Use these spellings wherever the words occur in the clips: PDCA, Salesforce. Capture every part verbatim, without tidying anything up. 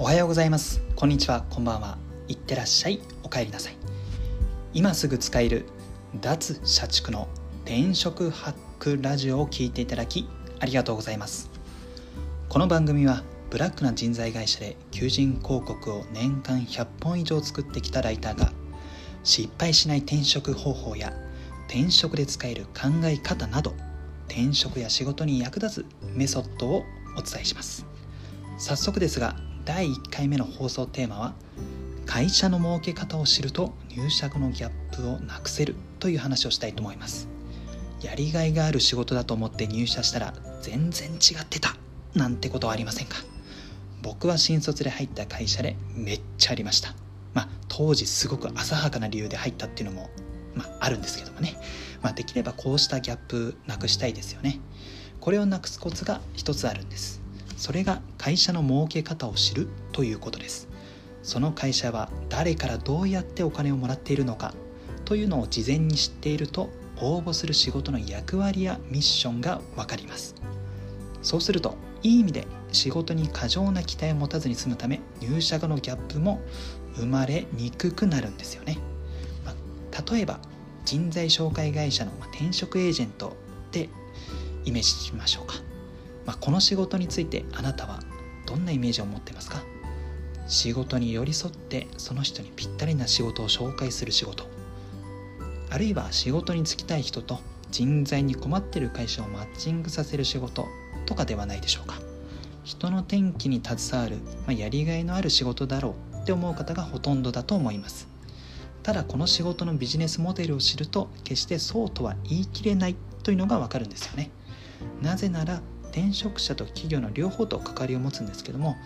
おはようございます、こんにちは、こんばんは、いってらっしゃい、お帰りなさい。今すぐ使える脱社畜の転職ハックラジオを聞いていただきありがとうございます。この番組はブラックな人材会社で求人広告を年間ひゃっぽん以上作ってきたライターが、失敗しない転職方法や転職で使える考え方など、転職や仕事に役立つメソッドをお伝えします。早速ですが、だいいっかいめの放送テーマは、会社の儲け方を知ると入社後のギャップをなくせるという話をしたいと思います。やりがいがある仕事だと思って入社したら全然違ってたなんてことはありませんか？僕は新卒で入った会社でめっちゃありました。まあ当時すごく浅はかな理由で入ったっていうのも、まあ、あるんですけどもね、まあ、できればこうしたギャップなくしたいですよね。これをなくすコツが一つあるんです。それが会社の儲け方を知るということです。その会社は誰からどうやってお金をもらっているのかというのを事前に知っていると、応募する仕事の役割やミッションが分かります。そうするといい意味で仕事に過剰な期待を持たずに済むため、入社後のギャップも生まれにくくなるんですよね、まあ、例えば人材紹介会社の転職エージェントでイメージしましょうか。まあ、この仕事についてあなたはどんなイメージを持ってますか？仕事に寄り添ってその人にぴったりな仕事を紹介する仕事、あるいは仕事に就きたい人と人材に困っている会社をマッチングさせる仕事とかではないでしょうか。人の転機に携わる、まあ、やりがいのある仕事だろうって思う方がほとんどだと思います。ただこの仕事のビジネスモデルを知ると、決してそうとは言い切れないというのがわかるんですよね。なぜなら転職者と企業の両方と関わりを持つんですけども、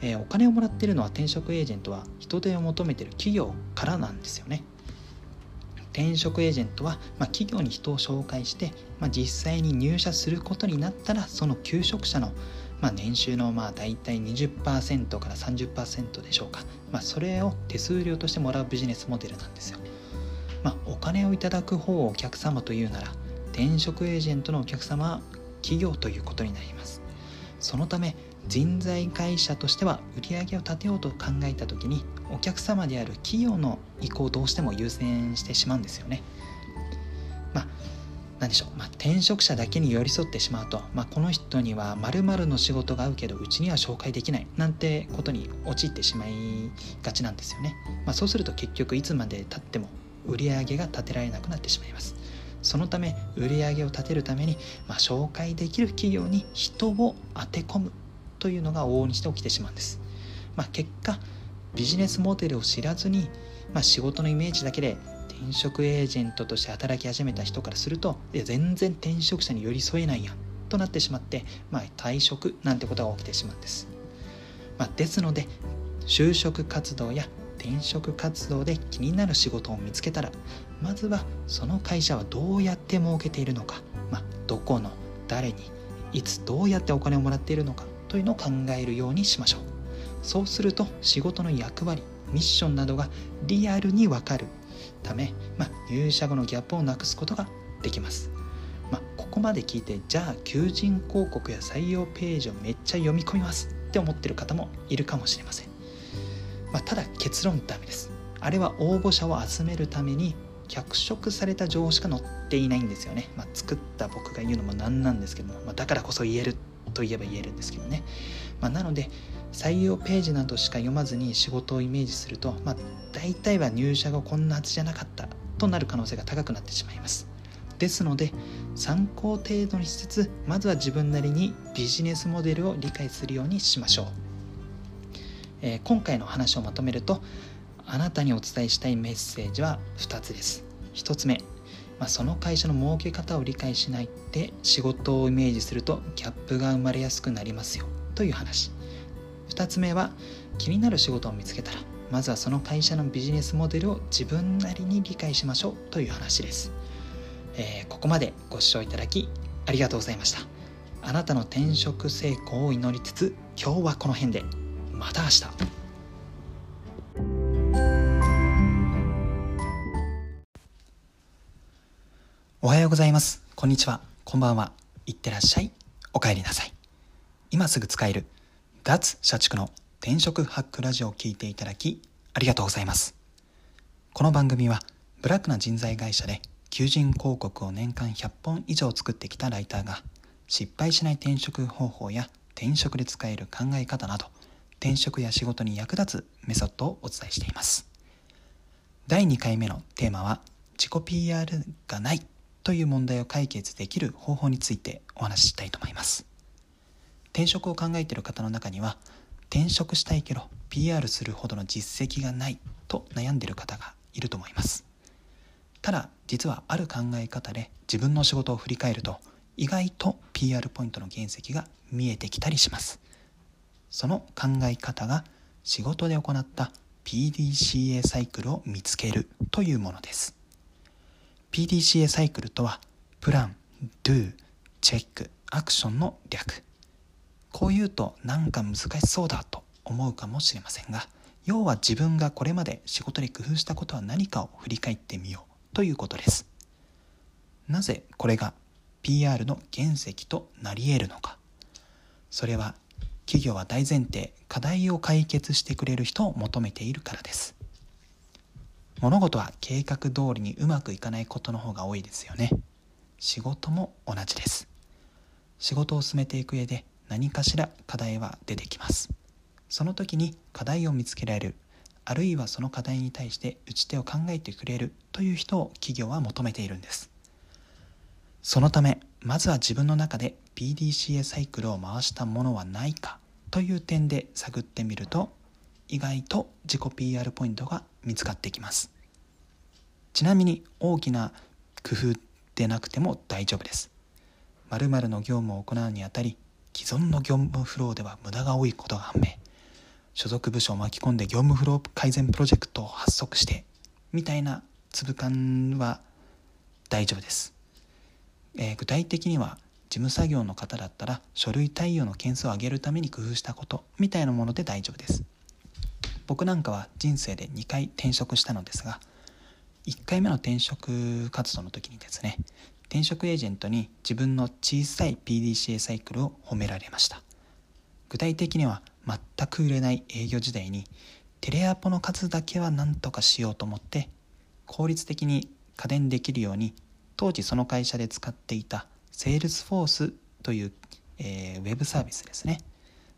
えー、お金をもらっているのは転職エージェントは人手を求めている企業からなんですよね。転職エージェントは、まあ、企業に人を紹介して、まあ、実際に入社することになったら、その求職者の、まあ、年収のまあ大体 にじゅっパーセント から さんじゅっパーセント でしょうか、まあ、それを手数料としてもらうビジネスモデルなんですよ。まあ、お金をいただく方をお客様というなら、転職エージェントのお客様は企業ということになります。そのため人材会社としては売上を立てようと考えたときに、お客様である企業の意向をどうしても優先してしまうんですよね。まあ何でしょう、まあ、転職者だけに寄り添ってしまうと、まあ、この人には〇〇の仕事が合うけどうちには紹介できないなんてことに陥ってしまいがちなんですよね。まあ、そうすると結局いつまで経っても売上が立てられなくなってしまいます。そのため売り上げを立てるために、まあ、紹介できる企業に人を当て込むというのが往々にして起きてしまうんです。まあ、結果ビジネスモデルを知らずに、まあ、仕事のイメージだけで転職エージェントとして働き始めた人からすると、いや全然転職者に寄り添えないやんとなってしまって、まあ、退職なんてことが起きてしまうんです。まあ、ですので就職活動や転職活動で気になる仕事を見つけたら、まずはその会社はどうやって儲けているのか、まあ、どこの誰にいつどうやってお金をもらっているのかというのを考えるようにしましょう。そうすると仕事の役割、ミッションなどがリアルに分かるため、まあ、入社後のギャップをなくすことができます。まあ、ここまで聞いて、じゃあ求人広告や採用ページをめっちゃ読み込みますって思ってる方もいるかもしれません。まあ、ただ結論ダメです。あれは応募者を集めるために脚色された情報しか載っていないんですよね。まあ、作った僕が言うのもなんなんですけども、まあ、だからこそ言えるといえば言えるんですけどね。まあ、なので採用ページなどしか読まずに仕事をイメージすると、まあ、大体は入社後こんなはずじゃなかったとなる可能性が高くなってしまいます。ですので参考程度にしつつ、まずは自分なりにビジネスモデルを理解するようにしましょう。えー、今回の話をまとめると、あなたにお伝えしたいメッセージはふたつです。ひとつめ、まあ、その会社の儲け方を理解しないで仕事をイメージするとギャップが生まれやすくなりますよという話。ふたつめは、気になる仕事を見つけたらまずはその会社のビジネスモデルを自分なりに理解しましょうという話です。えー、ここまでご視聴いただきありがとうございました。あなたの転職成功を祈りつつ、今日はこの辺で。また明日。おはようございます。こんにちは。こんばんは。いってらっしゃい。お帰りなさい。今すぐ使える脱社畜の転職ハックラジオを聞いていただきありがとうございます。この番組はブラックな人材会社で求人広告を年間ひゃっぽん以上作ってきたライターが失敗しない転職方法や転職で使える考え方など転職や仕事に役立つメソッドをお伝えしています。だいにかいめのテーマは自己 ピーアール がないという問題を解決できる方法についてお話ししたいと思います。転職を考えている方の中には転職したいけど ピーアール するほどの実績がないと悩んでいる方がいると思います。ただ実はある考え方で自分の仕事を振り返ると意外と ピーアール ポイントの原石が見えてきたりします。その考え方が仕事で行った ピーディーシーエー サイクルを見つけるというものです。 ピーディーシーエー サイクルとはプラン、ドゥ、チェック、アクションの略。こう言うとなんか難しそうだと思うかもしれませんが、要は自分がこれまで仕事で工夫したことは何かを振り返ってみようということです。なぜこれが ピーアール の原石となり得るのか。それは企業は大前提課題を解決してくれる人を求めているからです。物事は計画通りにうまくいかないことの方が多いですよね。仕事も同じです。仕事を進めていく上で何かしら課題は出てきます。その時に課題を見つけられる、あるいはその課題に対して打ち手を考えてくれるという人を企業は求めているんです。そのためまずは自分の中で ピーディーシーエー サイクルを回したものはないかという点で探ってみると意外と自己 ピーアール ポイントが見つかってきます。ちなみに大きな工夫でなくても大丈夫です。〇〇の業務を行うにあたり既存の業務フローでは無駄が多いことが判明、所属部署を巻き込んで業務フロー改善プロジェクトを発足してみたいな粒感は大丈夫です。えー、具体的には事務作業の方だったら書類対応の件数を上げるために工夫したことみたいなもので大丈夫です。僕なんかは人生でにかい転職したのですが、いっかいめの転職活動の時にですね、転職エージェントに自分の小さい ピーディーシーエー サイクルを褒められました。具体的には全く売れない営業時代にテレアポの数だけは何とかしようと思って効率的に家電できるように当時その会社で使っていた Salesforce という、えー、ウェブサービスですね、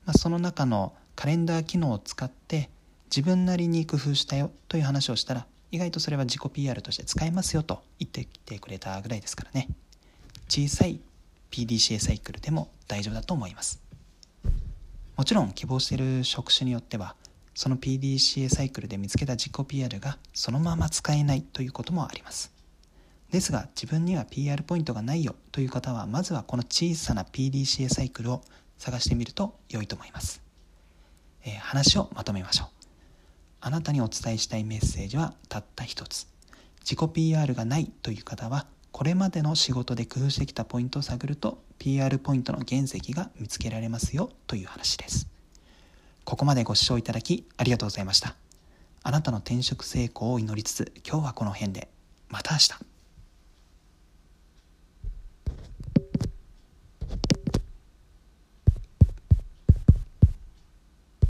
まあ、その中のカレンダー機能を使って自分なりに工夫したよという話をしたら意外とそれは自己 ピーアール として使えますよと言ってきてくれたぐらいですからね。小さい ピーディーシーエー サイクルでも大丈夫だと思います。もちろん希望している職種によってはその ピーディーシーエー サイクルで見つけた自己 ピーアール がそのまま使えないということもあります。ですが自分には ピーアール ポイントがないよという方はまずはこの小さな ピーディーシーエー サイクルを探してみると良いと思います。えー、話をまとめましょう。あなたにお伝えしたいメッセージはたった一つ。自己 ピーアール がないという方はこれまでの仕事で工夫してきたポイントを探ると ピーアール ポイントの原石が見つけられますよという話です。ここまでご視聴いただきありがとうございました。あなたの転職成功を祈りつつ今日はこの辺で。また明日。